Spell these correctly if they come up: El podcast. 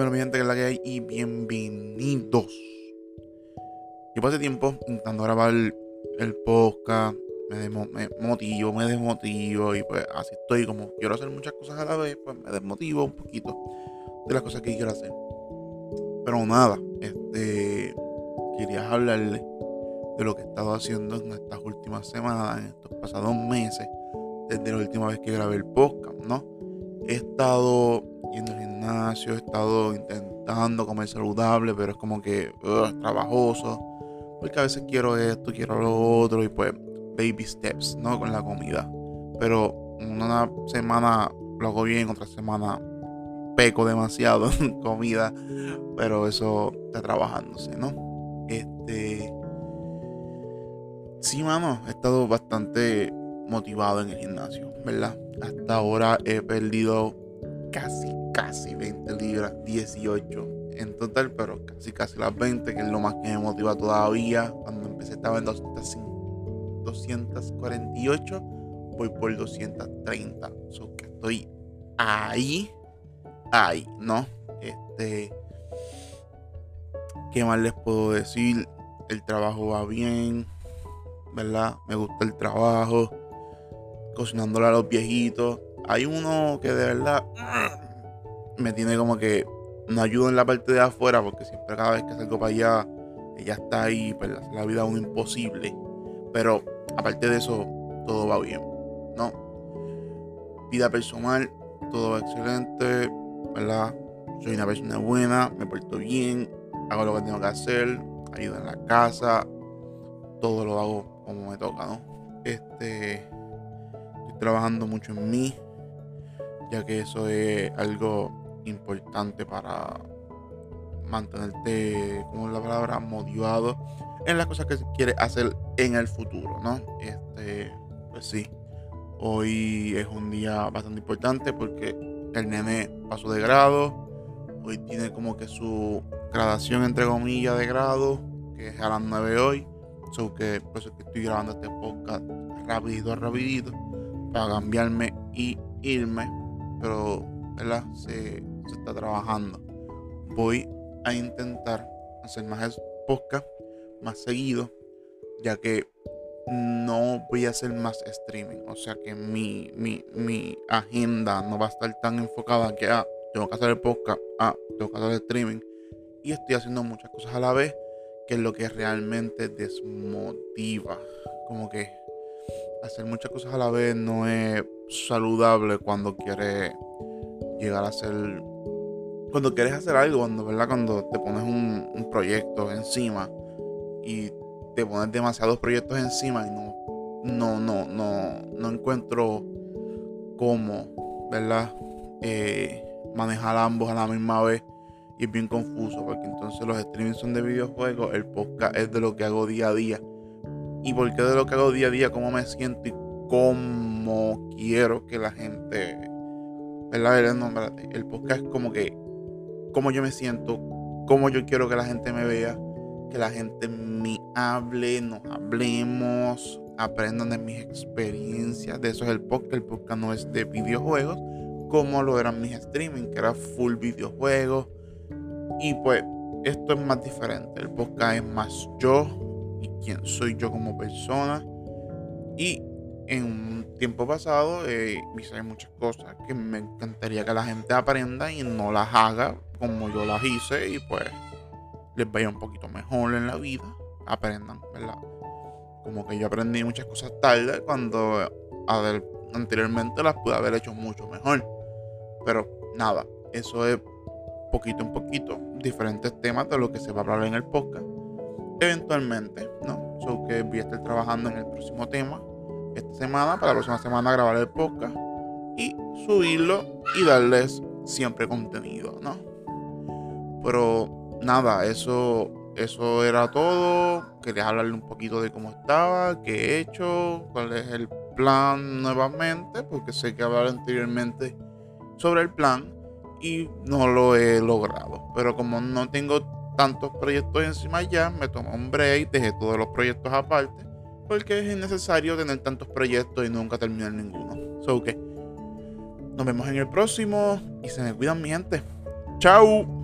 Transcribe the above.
Bueno, mi gente, que es la que hay, y bienvenidos. Yo pasé tiempo intentando grabar el podcast, me desmotivo, y pues así estoy, como quiero hacer muchas cosas a la vez, pues me desmotivo un poquito de las cosas que quiero hacer. Pero nada, quería hablarles de lo que he estado haciendo en estas últimas semanas, en estos pasados meses, desde la última vez que grabé el podcast, ¿no? He estado yendo al gimnasio, he estado intentando comer saludable, pero es como que es trabajoso, porque a veces quiero esto, quiero lo otro, y pues baby steps, ¿no? Con la comida. Pero una semana lo hago bien, otra semana peco demasiado en comida, pero eso está trabajándose, ¿no? Sí, mano, he estado bastante motivado en el gimnasio, ¿verdad? Hasta ahora he perdido casi 20 libras, 18 en total, pero casi las 20, que es lo más que me motiva todavía. Cuando empecé estaba en 248, voy por 230, so que estoy ahí, ¿no? ¿Qué más les puedo decir? El trabajo va bien, ¿verdad? Me gusta el trabajo, cocinándole a los viejitos. Hay uno que de verdad me tiene como que no ayuda en la parte de afuera, porque siempre cada vez que salgo para allá, ella está ahí, pues la vida es un imposible. Pero aparte de eso, todo va bien, ¿no? Vida personal, todo va excelente, ¿verdad? Soy una persona buena, me porto bien, hago lo que tengo que hacer, ayudo en la casa, todo lo hago como me toca, ¿no? Estoy trabajando mucho en mí, ya que eso es algo importante para mantenerte, como la palabra, motivado en las cosas que quieres hacer en el futuro, ¿no? Pues sí, hoy es un día bastante importante porque el nene pasó de grado, hoy tiene como que su graduación, entre comillas, de grado, que es a las 9 hoy, so que por eso que estoy grabando este podcast rapidito, para cambiarme y irme, pero ¿verdad? Se está trabajando. Voy a intentar hacer más podcast más seguido, ya que no voy a hacer más streaming, o sea que mi agenda no va a estar tan enfocada que tengo que hacer el podcast, tengo que hacer el streaming, y estoy haciendo muchas cosas a la vez, que es lo que realmente desmotiva, como que hacer muchas cosas a la vez no es saludable cuando quieres llegar a hacer, cuando quieres hacer algo, cuando, ¿verdad? Cuando te pones un proyecto encima y te pones demasiados proyectos encima y no encuentro cómo, ¿verdad? Manejar ambos a la misma vez, y es bien confuso, porque entonces los streamings son de videojuegos, el podcast es de lo que hago día a día. ¿Y por qué de lo que hago día a día? ¿Cómo me siento y cómo quiero que la gente, ¿verdad? No, el podcast es como que cómo yo me siento, cómo yo quiero que la gente me vea, que la gente me hable, nos hablemos, aprendan de mis experiencias. De eso es el podcast. El podcast no es de videojuegos, como lo eran mis streaming, que era full videojuegos. Y pues esto es más diferente. El podcast es más yo, y quién soy yo como persona. Y en un tiempo pasado hice muchas cosas que me encantaría que la gente aprenda y no las haga como yo las hice, y pues les vaya un poquito mejor en la vida, aprendan, ¿verdad? Como que yo aprendí muchas cosas tarde, cuando anteriormente las pude haber hecho mucho mejor. Pero nada, eso es poquito en poquito, diferentes temas de lo que se va a hablar en el podcast eventualmente, ¿no? So que voy a estar trabajando en el próximo tema esta semana, para la próxima semana grabar el podcast y subirlo y darles siempre contenido, ¿no? Pero nada, eso era todo. Quería hablarle un poquito de cómo estaba, qué he hecho, cuál es el plan nuevamente, porque sé que hablaba anteriormente sobre el plan y no lo he logrado. Pero como no tengo tantos proyectos encima ya, me tomé un break, dejé todos los proyectos aparte, porque es innecesario tener tantos proyectos y nunca terminar ninguno. So que nos vemos en el próximo, y se me cuidan, mi gente. ¡Chao!